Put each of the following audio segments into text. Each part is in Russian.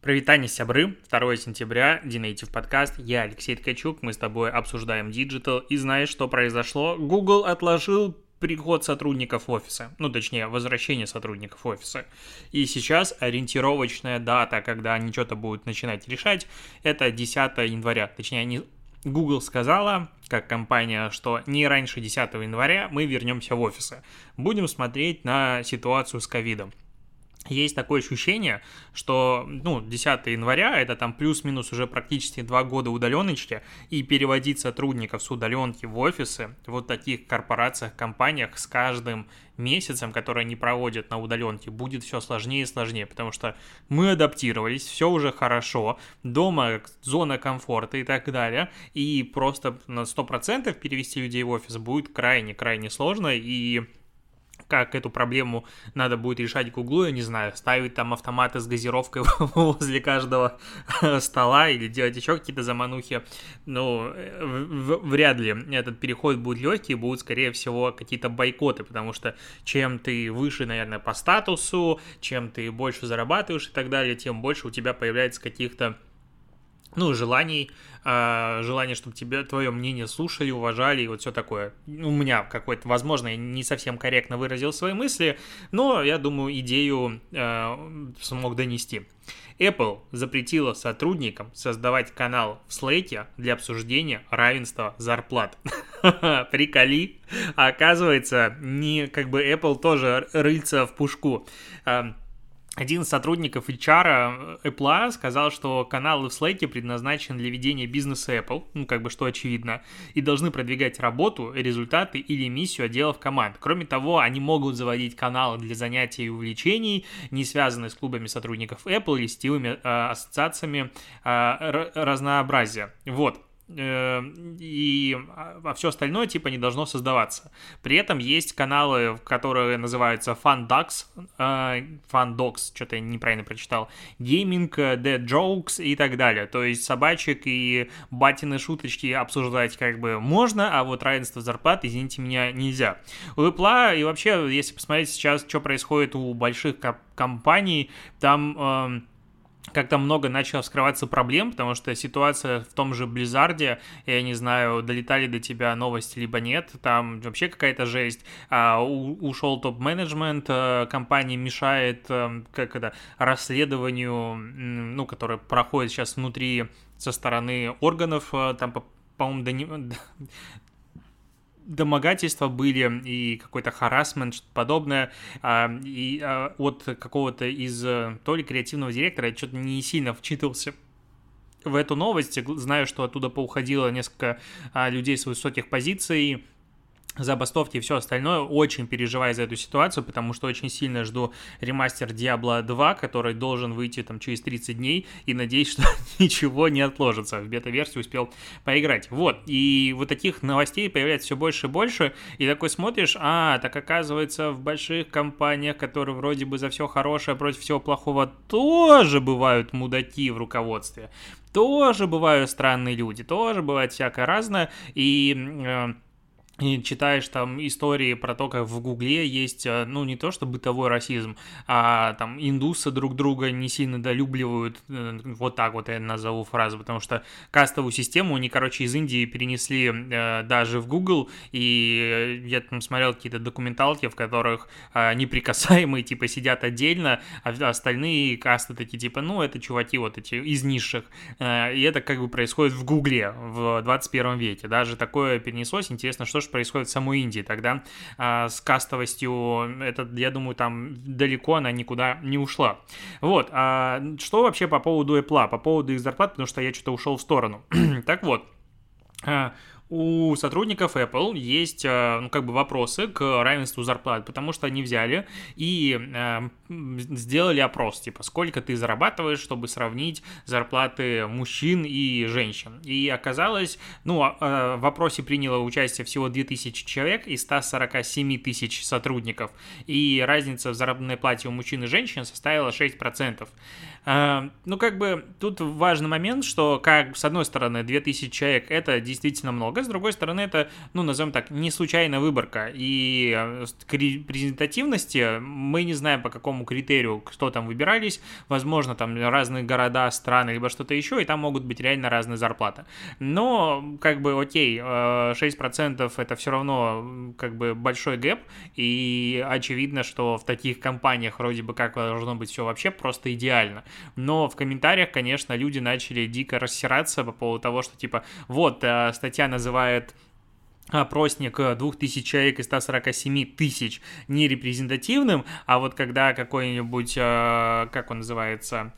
Привет, сябры! 2 сентября, D-Native подкаст, я Алексей Ткачук, мы с тобой обсуждаем диджитал, и знаешь, что произошло? Google отложил приход сотрудников офиса, возвращение сотрудников офиса. И сейчас ориентировочная дата, когда они что-то будут начинать решать, это 10 января, Google сказала, как компания, что не раньше 10 января мы вернемся в офисы. Будем смотреть на ситуацию с ковидом. Есть такое ощущение, что 10 января, это там плюс-минус уже практически 2 года удаленочки, и переводить сотрудников с удаленки в офисы в вот таких корпорациях, компаниях с каждым месяцем, которые они проводят на удаленке, будет все сложнее и сложнее, потому что мы адаптировались, все уже хорошо, дома зона комфорта и так далее, и просто на 100% перевести людей в офис будет крайне-крайне сложно, и... Как эту проблему надо будет решать Гуглу, я не знаю, ставить там автоматы с газировкой возле каждого стола или делать еще какие-то заманухи, вряд ли этот переход будет легкий, будут, скорее всего, какие-то бойкоты, потому что чем ты выше, наверное, по статусу, чем ты больше зарабатываешь и так далее, тем больше у тебя появляется каких-то желание, чтобы твое мнение слушали, уважали и вот все такое. У меня какое-то, возможно, я не совсем корректно выразил свои мысли, но, я думаю, идею смог донести. Apple запретила сотрудникам создавать канал в Slack для обсуждения равенства зарплат. Приколи. А оказывается, Apple тоже рыльца в пушку. Один из сотрудников HR Apple сказал, что каналы в Slack предназначены для ведения бизнеса Apple, что очевидно, и должны продвигать работу, результаты или миссию отделов команд. Кроме того, они могут заводить каналы для занятий и увлечений, не связанные с клубами сотрудников Apple или сетевыми ассоциациями разнообразия. А все остальное не должно создаваться. При этом есть каналы, которые называются Fun Dogs, что-то я неправильно прочитал, Gaming, Dead Jokes и так далее. То есть собачек и батины шуточки обсуждать можно, а вот равенство зарплат, извините меня, нельзя. У Apple и вообще, если посмотреть сейчас, что происходит у больших компаний, там... Как-то много начало вскрываться проблем, потому что ситуация в том же Blizzard, я не знаю, долетали до тебя новости либо нет, там вообще какая-то жесть, ушел топ-менеджмент, компания мешает расследованию, которое проходит сейчас внутри со стороны органов, там, по-моему, домогательства были и какой-то харассмент, что-то подобное, и от какого-то из то ли креативного директора, я что-то не сильно вчитывался в эту новость, знаю, что оттуда поуходило несколько людей с высоких позиций, забастовки и все остальное, очень переживаю за эту ситуацию, потому что очень сильно жду ремастер Diablo 2, который должен выйти через 30 дней, и надеюсь, что ничего не отложится. В бета-версию успел поиграть. И вот таких новостей появляется все больше и больше, и такой смотришь, так оказывается, в больших компаниях, которые вроде бы за все хорошее, против всего плохого, тоже бывают мудаки в руководстве, тоже бывают странные люди, тоже бывает всякое разное, и читаешь там истории про то, как в Гугле есть, не то что бытовой расизм, а там индусы друг друга не сильно долюбливают, вот так вот я назову фразу, потому что кастовую систему они, из Индии перенесли даже в Google, и я там смотрел какие-то документалки, в которых неприкасаемые, сидят отдельно, а остальные касты такие, это чуваки вот эти из низших, и это происходит в Гугле в 21 веке, даже такое перенеслось, интересно, что же происходит в самой Индии тогда с кастовостью, это, я думаю, там далеко она никуда не ушла. Что вообще по поводу Apple, по поводу их зарплат, потому что я что-то ушел в сторону. Так вот, у сотрудников Apple есть, вопросы к равенству зарплат, потому что они взяли и сделали опрос, сколько ты зарабатываешь, чтобы сравнить зарплаты мужчин и женщин. И оказалось, в опросе приняло участие всего 2000 человек из 147 тысяч сотрудников, и разница в заработной плате у мужчин и женщин составила 6%. Тут важный момент, что, с одной стороны, 2000 человек – это действительно много, ОГ, с другой стороны, это, ну, назовем так, не случайная выборка. И презентативности мы не знаем, по какому критерию, кто там выбирались. Возможно, там разные города, страны, либо что-то еще, и там могут быть реально разные зарплаты. Но, как бы, окей, 6% это все равно, как бы, большой гэп, и очевидно, что в таких компаниях вроде бы как должно быть все вообще просто идеально. Но в комментариях, конечно, люди начали дико рассираться по поводу того, что, типа, вот, статья называет опросник 2000 человек и 147 тысяч нерепрезентативным, а вот когда какой-нибудь, как он называется,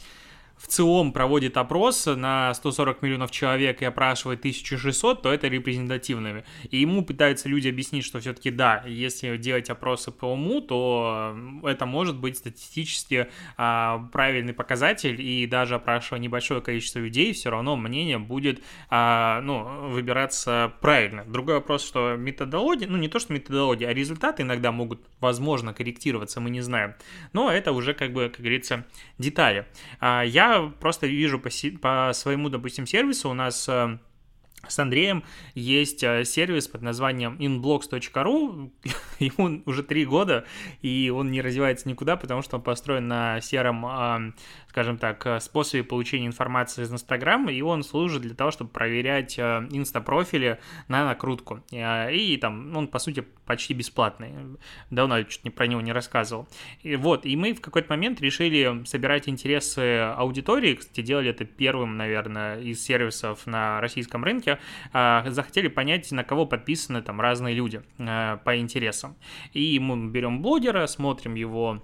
в ЦИОМ проводит опрос на 140 миллионов человек и опрашивает 1600, то это репрезентативными. И ему пытаются люди объяснить, что все-таки да, если делать опросы по уму, то это может быть статистически правильный показатель, и даже опрашивая небольшое количество людей, все равно мнение будет выбираться правильно. Другой вопрос, что методология, ну не то, что методология, а результаты иногда могут, возможно, корректироваться, мы не знаем. Но это уже, как бы, как говорится, детали. Я просто вижу по своему, допустим, сервису, у нас с Андреем есть сервис под названием InBlocks.ru, ему уже 3 года, и он не развивается никуда, потому что он построен на сером, скажем так, способе получения информации из Instagram, и он служит для того, чтобы проверять инстапрофили на накрутку. И там он, по сути, почти бесплатный. Давно я чуть про него не рассказывал. И вот, и мы в какой-то момент решили собирать интересы аудитории, кстати, делали это первым, наверное, из сервисов на российском рынке, захотели понять, на кого подписаны там разные люди по интересам. И мы берем блогера, смотрим его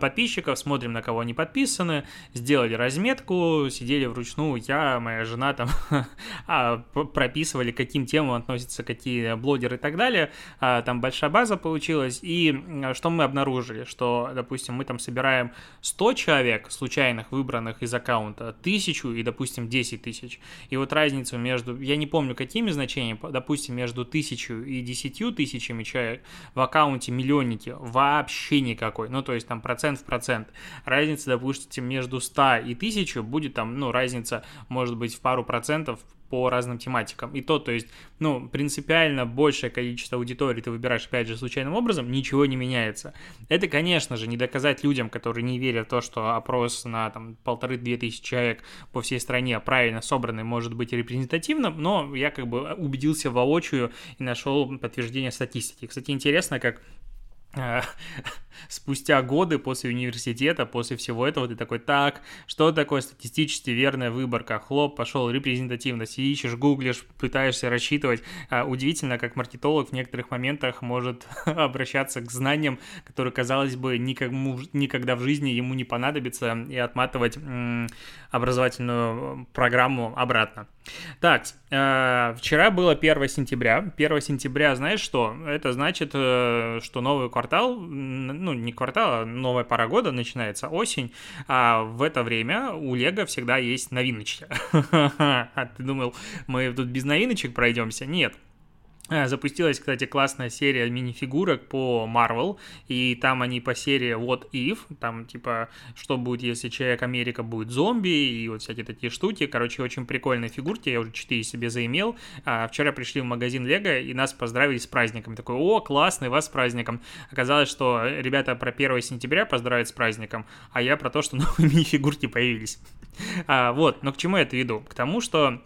подписчиков, смотрим, на кого они подписаны, сделали разметку, сидели вручную, я, моя жена там прописывали, к каким темам относятся какие блогеры и так далее, там большая база получилась, и что мы обнаружили, что, допустим, мы там собираем 100 человек случайных, выбранных из аккаунта, 1000 и, допустим, 10 тысяч, и вот разницу между, я не помню, какими значениями, допустим, между 1000 и 10 тысячами человек в аккаунте миллионники вообще никакой, ну, то есть там процент в процент. Разница, допустим, между 100 и 1000 будет там, ну, разница, может быть, в пару процентов по разным тематикам. И то есть, ну, принципиально большее количество аудитории ты выбираешь, опять же, случайным образом, ничего не меняется. Это, конечно же, не доказать людям, которые не верят в то, что опрос на, там, 1500-2000 человек по всей стране правильно собранный может быть репрезентативным, но я, как бы, убедился воочию и нашел подтверждение статистики. Кстати, интересно, как спустя годы после университета, после всего этого ты такой, так, что такое статистически верная выборка? Хлоп, пошел репрезентативность, ищешь, гуглишь, пытаешься рассчитывать. Удивительно, как маркетолог в некоторых моментах может обращаться к знаниям, которые, казалось бы, никому, никогда в жизни ему не понадобится, и отматывать образовательную программу обратно. Так, вчера было 1 сентября. 1 сентября, знаешь что? Это значит, что новый квартал, ну, не квартал, а новая пора года, начинается осень, а в это время у LEGO всегда есть новиночки. А ты думал, мы тут без новиночек пройдемся? Нет. Запустилась, кстати, классная серия мини-фигурок по Marvel, и там они по серии What If, там типа, что будет, если Человек-Америка будет зомби, и вот всякие такие штуки. Короче, очень прикольные фигурки, я уже 4 себе заимел. Вчера пришли в магазин LEGO, и нас поздравили с праздником. Такой, о, классный, вас с праздником. Оказалось, что ребята про 1 сентября поздравят с праздником, а я про то, что новые мини-фигурки появились. Вот, но к чему я это веду? К тому, что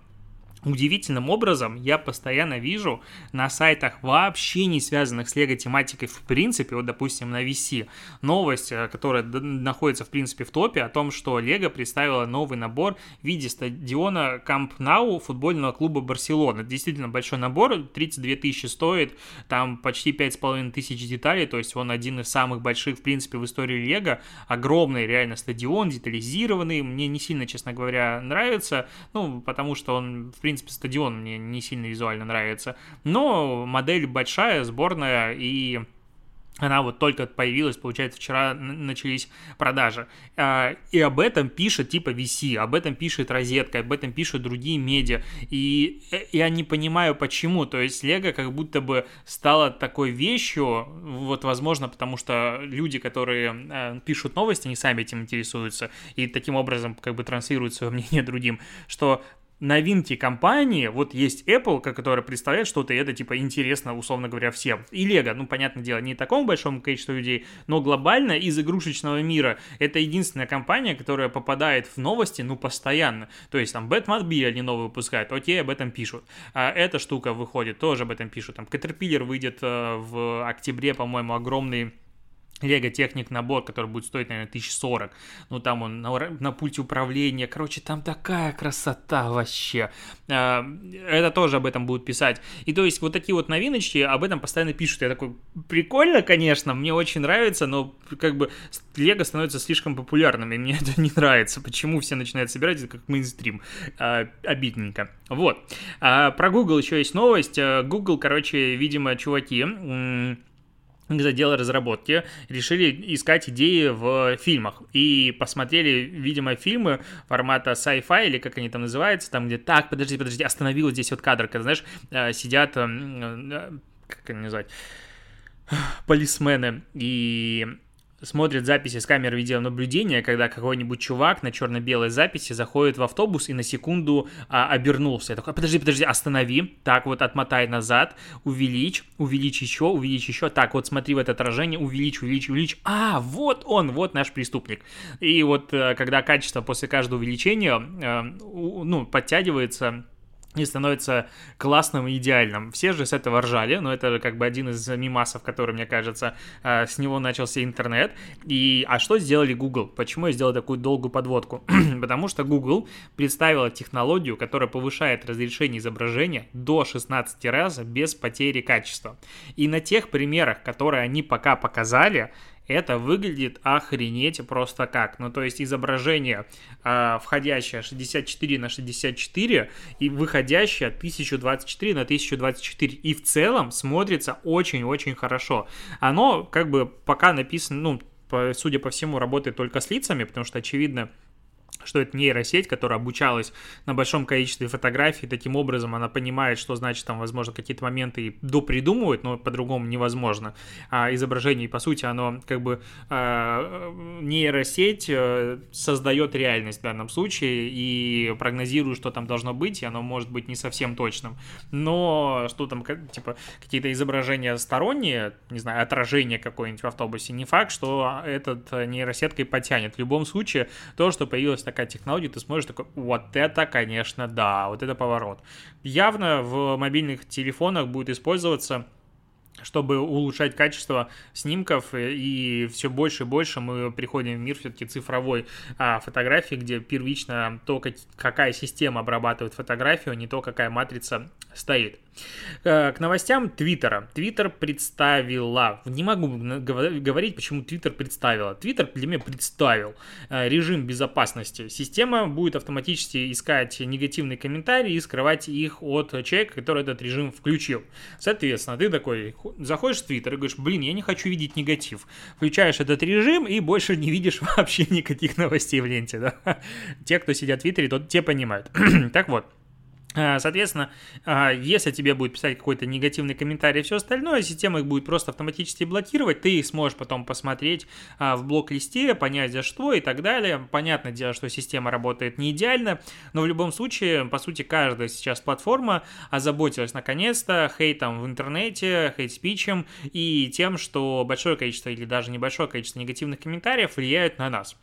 удивительным образом я постоянно вижу на сайтах, вообще не связанных с LEGO-тематикой в принципе, вот, допустим, на VC, новость, которая находится, в принципе, в топе, о том, что LEGO представила новый набор в виде стадиона Camp Nou футбольного клуба Барселона. Это действительно большой набор, 32 тысячи стоит, там почти 5500 деталей, то есть он один из самых больших, в принципе, в истории LEGO. Огромный реально стадион, детализированный, мне не сильно, честно говоря, нравится, ну, потому что он, в принципе, стадион мне не сильно визуально нравится, но модель большая, сборная, и она вот только появилась, получается, вчера начались продажи. И об этом пишет типа VC, об этом пишет Розетка, об этом пишут другие медиа. И я не понимаю, почему. То есть LEGO как будто бы стало такой вещью, вот, возможно, потому что люди, которые пишут новости, они сами этим интересуются и таким образом как бы транслируют свое мнение другим, что новинки компании, вот есть Apple, которая представляет что-то, это типа интересно, условно говоря, всем. И LEGO, ну, понятное дело, не такому большому количеству людей, но глобально из игрушечного мира это единственная компания, которая попадает в новости, ну, постоянно. То есть там Batmobile они новый выпускают, окей, об этом пишут. А эта штука выходит, тоже об этом пишут. Там Caterpillar выйдет в октябре, по-моему, огромный лего-техник набор, который будет стоить, наверное, 1040. Ну, там он на пульте управления. Короче, там такая красота вообще. Это тоже об этом будут писать. И то есть вот такие вот новиночки об этом постоянно пишут. Я такой, прикольно, конечно, мне очень нравится, но как бы лего становится слишком популярным, и мне это не нравится. Почему все начинают собирать это как мейнстрим? Обидненько. Вот. Про Google еще есть новость. Google, короче, видимо, чуваки... из отдела разработки решили искать идеи в фильмах и посмотрели, видимо, фильмы формата sci-fi или как они там называются, там где так, подожди, остановил здесь вот кадр, когда, знаешь, сидят, как они называют, полисмены и... смотрят записи с камер видеонаблюдения, когда какой-нибудь чувак на черно-белой записи заходит в автобус и на секунду обернулся. Я такой, подожди, останови. Так вот, отмотай назад, увеличь еще. Так, вот смотри в это отражение, увеличь. А, вот он, вот наш преступник. И вот когда качество после каждого увеличения, подтягивается... и становится классным и идеальным. Все же с этого ржали, но это как бы один из мемасов, который, мне кажется, с него начался интернет. А что сделали Google? Почему я сделал такую долгую подводку? Потому что Google представила технологию, которая повышает разрешение изображения до 16 раз без потери качества. И на тех примерах, которые они пока показали, это выглядит охренеть просто как. Ну, то есть изображение, входящее 64x64 и выходящее 1024x1024. И в целом смотрится очень-очень хорошо. Оно как бы пока написано, судя по всему, работает только с лицами, потому что, очевидно, что это нейросеть, которая обучалась на большом количестве фотографий, таким образом она понимает, что значит там, возможно, какие-то моменты и допридумывает, но по-другому невозможно. Изображение, по сути, оно как бы нейросеть создает реальность в данном случае и прогнозирует, что там должно быть, и оно может быть не совсем точным. Но что там, типа, какие-то изображения сторонние, не знаю, отражение какое-нибудь в автобусе, не факт, что этот нейросеткой потянет. В любом случае, то, что появилось такая технология, ты смотришь такой, вот это, конечно, да, вот это поворот. Явно в мобильных телефонах будет использоваться, чтобы улучшать качество снимков, и все больше и больше мы приходим в мир все-таки цифровой фотографии, где первично то, какая система обрабатывает фотографию, не то, какая матрица стоит. К новостям Твиттера. Твиттер представила, не могу говорить, почему Твиттер представила. Твиттер для меня представил режим безопасности. Система будет автоматически искать негативные комментарии и скрывать их от человека, который этот режим включил. Соответственно, ты такой заходишь в Твиттер и говоришь, я не хочу видеть негатив. Включаешь этот режим и больше не видишь вообще никаких новостей в ленте. Да? Те, кто сидят в Твиттере, те понимают. Так вот. Соответственно, если тебе будет писать какой-то негативный комментарий и все остальное, система их будет просто автоматически блокировать, ты их сможешь потом посмотреть в блок-листе, понять за что и так далее. Понятное дело, что система работает не идеально, но в любом случае, по сути, каждая сейчас платформа озаботилась наконец-то хейтом в интернете, хейт-спичем и тем, что большое количество или даже небольшое количество негативных комментариев влияют на нас.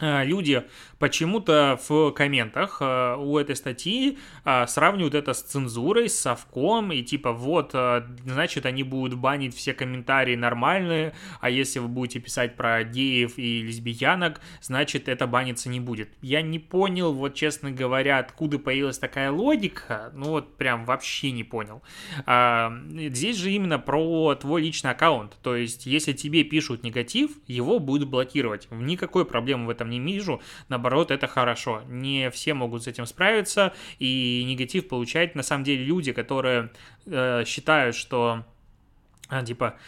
Люди почему-то в комментах у этой статьи сравнивают это с цензурой, с совком, и типа вот, значит, они будут банить все комментарии нормальные, а если вы будете писать про геев и лесбиянок, значит, это баниться не будет. Я не понял, вот честно говоря, откуда появилась такая логика, прям вообще не понял. Здесь же именно про твой личный аккаунт, то есть если тебе пишут негатив, его будут блокировать, никакой проблемы в этом не вижу, наоборот, это хорошо. Не все могут с этим справиться, и негатив получают на самом деле люди, которые считают, что типа...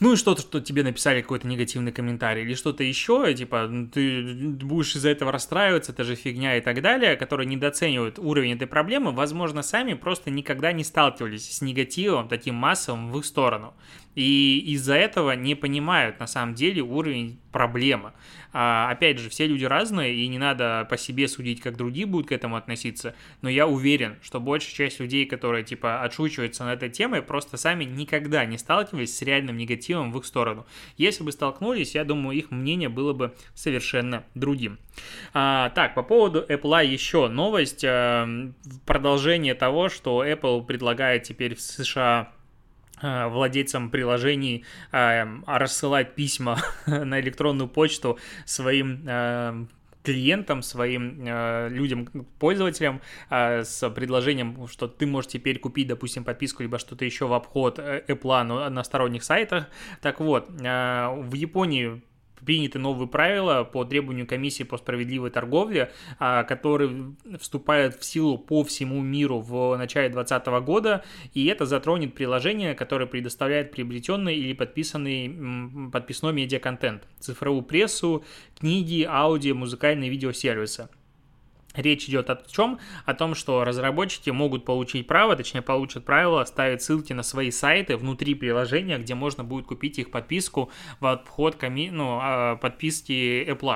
Ну и что-то, что тебе написали какой-то негативный комментарий или что-то еще, типа, ты будешь из-за этого расстраиваться, это же фигня и так далее, которые недооценивают уровень этой проблемы, возможно, сами просто никогда не сталкивались с негативом таким массовым в их сторону. И из-за этого не понимают, на самом деле, уровень проблема. Опять же, все люди разные, и не надо по себе судить, как другие будут к этому относиться, но я уверен, что большая часть людей, которые, отшучиваются на этой темой, просто сами никогда не сталкивались с реальным негативом в их сторону. Если бы столкнулись, я думаю, их мнение было бы совершенно другим. Так, по поводу Apple еще новость, продолжение того, что Apple предлагает теперь в США владельцам приложений рассылать письма на электронную почту своим клиентам, своим людям, пользователям с предложением, что ты можешь теперь купить, допустим, подписку, либо что-то еще в обход Apple на сторонних сайтах. Так вот, в Японии приняты новые правила по требованию комиссии по справедливой торговле, которые вступают в силу по всему миру в начале 2020 года, и это затронет приложения, которые предоставляют приобретенный или подписной медиаконтент, цифровую прессу, книги, аудио, музыкальные видеосервисы. Речь идет о чем? О том, что разработчики могут получить право, точнее получат право ставить ссылки на свои сайты внутри приложения, где можно будет купить их подписку в обход подписки Apple.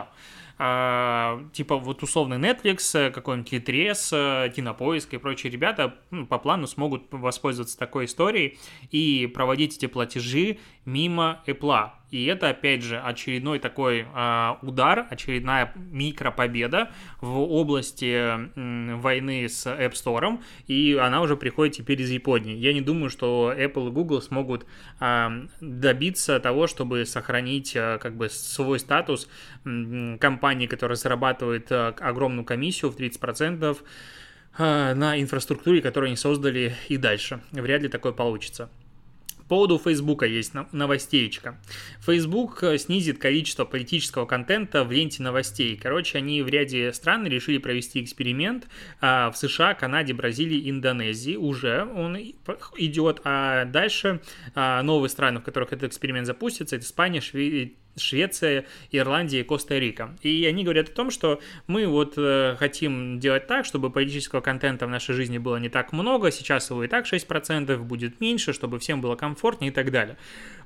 Условный Netflix, какой-нибудь ETRES, Кинопоиск и прочие ребята по плану смогут воспользоваться такой историей и проводить эти платежи мимо Apple. И это, опять же, очередной такой удар, очередная микропобеда в области войны с App Store, и она уже приходит теперь из Японии. Я не думаю, что Apple и Google смогут добиться того, чтобы сохранить свой статус компании, которая зарабатывает огромную комиссию в 30% на инфраструктуре, которую они создали, и дальше. Вряд ли такое получится. По поводу Фейсбука есть новостеечка. Фейсбук снизит количество политического контента в ленте новостей. Они в ряде стран решили провести эксперимент в США, Канаде, Бразилии, Индонезии. Уже он идет, а дальше новые страны, в которых этот эксперимент запустится, это Испания, Швеция, Ирландия и Коста-Рика. И они говорят о том, что мы хотим делать так, чтобы политического контента в нашей жизни было не так много, сейчас его и так 6%, будет меньше, чтобы всем было комфортнее и так далее.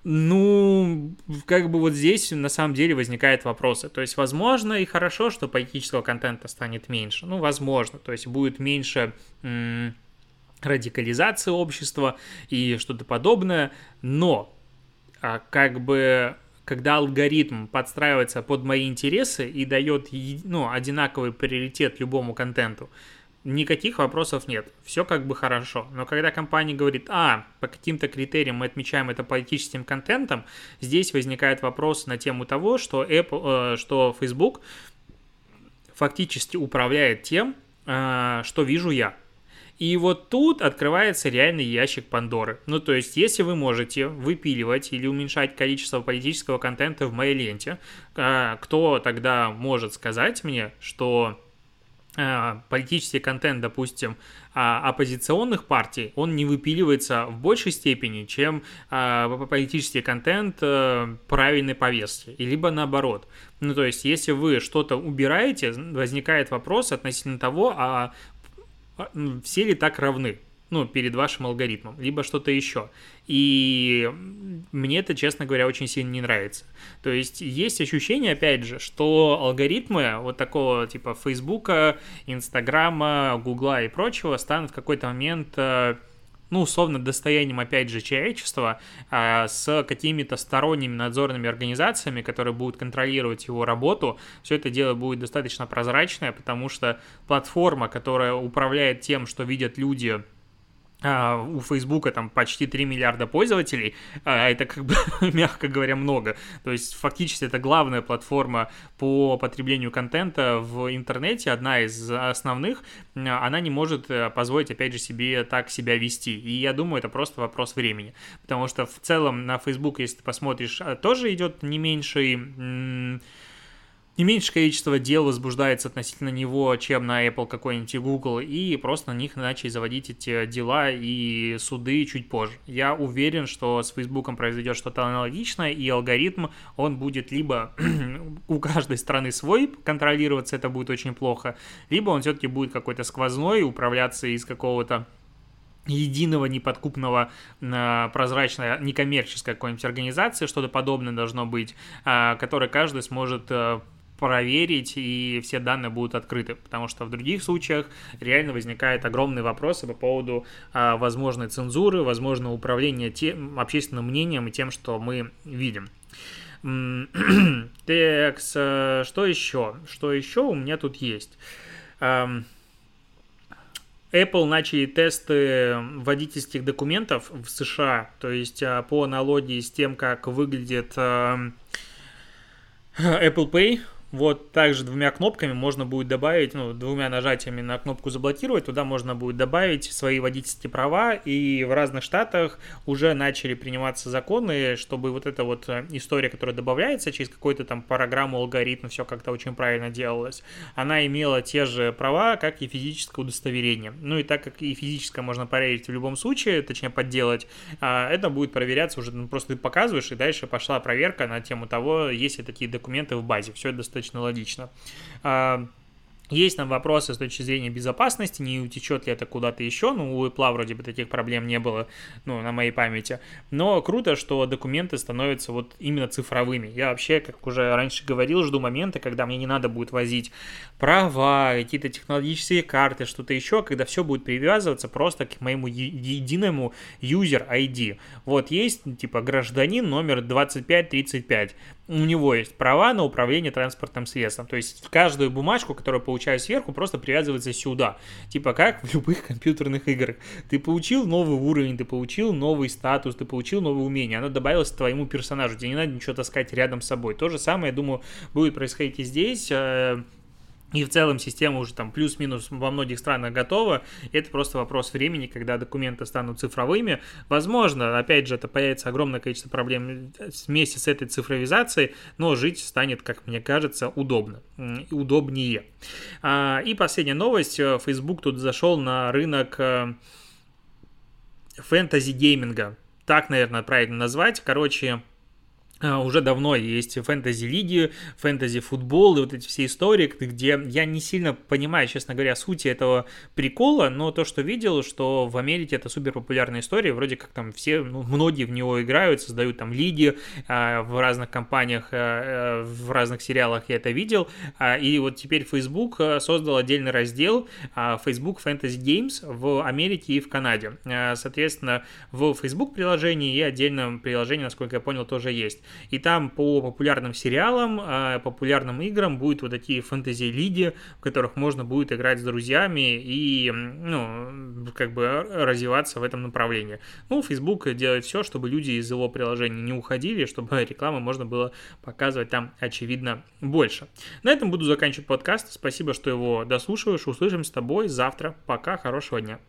Ну, здесь на самом деле возникают вопросы. То есть, возможно и хорошо, что политического контента станет меньше. Ну, возможно. То есть, будет меньше радикализации общества и что-то подобное. Но, когда алгоритм подстраивается под мои интересы и дает одинаковый приоритет любому контенту, никаких вопросов нет, все хорошо. Но когда компания говорит, по каким-то критериям мы отмечаем это политическим контентом, здесь возникает вопрос на тему того, что что Facebook фактически управляет тем, что вижу я. И тут открывается реальный ящик Пандоры. То есть, если вы можете выпиливать или уменьшать количество политического контента в моей ленте, кто тогда может сказать мне, что политический контент, допустим, оппозиционных партий, он не выпиливается в большей степени, чем политический контент правильной повестки, либо наоборот. То есть, если вы что-то убираете, возникает вопрос относительно того, все ли так равны, перед вашим алгоритмом, либо что-то еще. И мне это, честно говоря, очень сильно не нравится. То есть есть ощущение, опять же, что алгоритмы такого Фейсбука, Инстаграма, Гугла и прочего станут в какой-то момент условно достоянием, опять же, человечества, с какими-то сторонними надзорными организациями, которые будут контролировать его работу. Все это дело будет достаточно прозрачное, потому что платформа, которая управляет тем, что видят люди, у Фейсбука почти 3 миллиарда пользователей, это мягко говоря, много. То есть фактически это главная платформа по потреблению контента в интернете, одна из основных, она не может позволить, опять же, себе так себя вести. И я думаю, это просто вопрос времени. Потому что в целом на Фейсбук, если ты посмотришь, тоже идет не меньше количество дел возбуждается относительно него, чем на Apple какой-нибудь Google, и просто на них начали заводить эти дела и суды чуть позже. Я уверен, что с Facebook произойдет что-то аналогичное, и алгоритм, он будет либо у каждой страны свой, контролироваться это будет очень плохо, либо он все-таки будет какой-то сквозной, управляться из какого-то единого неподкупного прозрачной некоммерческой какой-нибудь организации, что-то подобное должно быть, которое каждый сможет проверить, и все данные будут открыты, потому что в других случаях реально возникают огромные вопросы по поводу возможной цензуры, возможного управления общественным мнением и тем, что мы видим. Так, что еще? Что еще у меня тут есть? Apple начали тесты водительских документов в США, то есть по аналогии с тем, как выглядит Apple Pay. Вот также двумя кнопками можно будет добавить, двумя нажатиями на кнопку «Заблокировать», туда можно будет добавить свои водительские права, и в разных штатах уже начали приниматься законы, чтобы вот эта вот история, которая добавляется через какую-то там программу, алгоритм, все как-то очень правильно делалось, она имела те же права, как и физическое удостоверение. Ну и так как и физическое можно проверить в любом случае, точнее подделать, это будет проверяться уже, просто ты показываешь, и дальше пошла проверка на тему того, есть ли такие документы в базе, все это достаточно логично. Есть там вопросы с точки зрения безопасности, не утечет ли это куда-то еще, у Apple вроде бы таких проблем не было, на моей памяти, но круто, что документы становятся вот именно цифровыми. Я вообще, как уже раньше говорил, жду момента, когда мне не надо будет возить права, какие-то технологические карты, что-то еще, когда все будет привязываться просто к моему единому user ID. Вот есть, гражданин номер 2535, у него есть права на управление транспортным средством, то есть каждую бумажку, которую получаю сверху, просто привязывается сюда, как в любых компьютерных играх. Ты получил новый уровень, ты получил новый статус, ты получил новое умение, оно добавилось к твоему персонажу, тебе не надо ничего таскать рядом с собой. То же самое, я думаю, будет происходить и здесь. И в целом система уже там плюс-минус во многих странах готова. Это просто вопрос времени, когда документы станут цифровыми. Возможно, опять же, это появится огромное количество проблем вместе с этой цифровизацией, но жить станет, как мне кажется, удобно, удобнее. И последняя новость. Facebook тут зашел на рынок фэнтези-гейминга. Так, наверное, правильно назвать. Уже давно есть фэнтези-лиги, фэнтези-футбол и вот эти все истории, где я не сильно понимаю, честно говоря, сути этого прикола, но то, что видел, что в Америке это супер популярная история, вроде как там все, многие в него играют, создают там лиги в разных компаниях, в разных сериалах я это видел, и вот теперь Facebook создал отдельный раздел Facebook Fantasy Games в Америке и в Канаде. Соответственно, в Facebook приложении и отдельном приложении, насколько я понял, тоже есть. И там по популярным сериалам, популярным играм будут вот такие фэнтези-лиги, в которых можно будет играть с друзьями и, развиваться в этом направлении. Facebook делает все, чтобы люди из его приложения не уходили, чтобы рекламы можно было показывать там, очевидно, больше. На этом буду заканчивать подкаст. Спасибо, что его дослушиваешь. Услышим с тобой завтра. Пока, хорошего дня.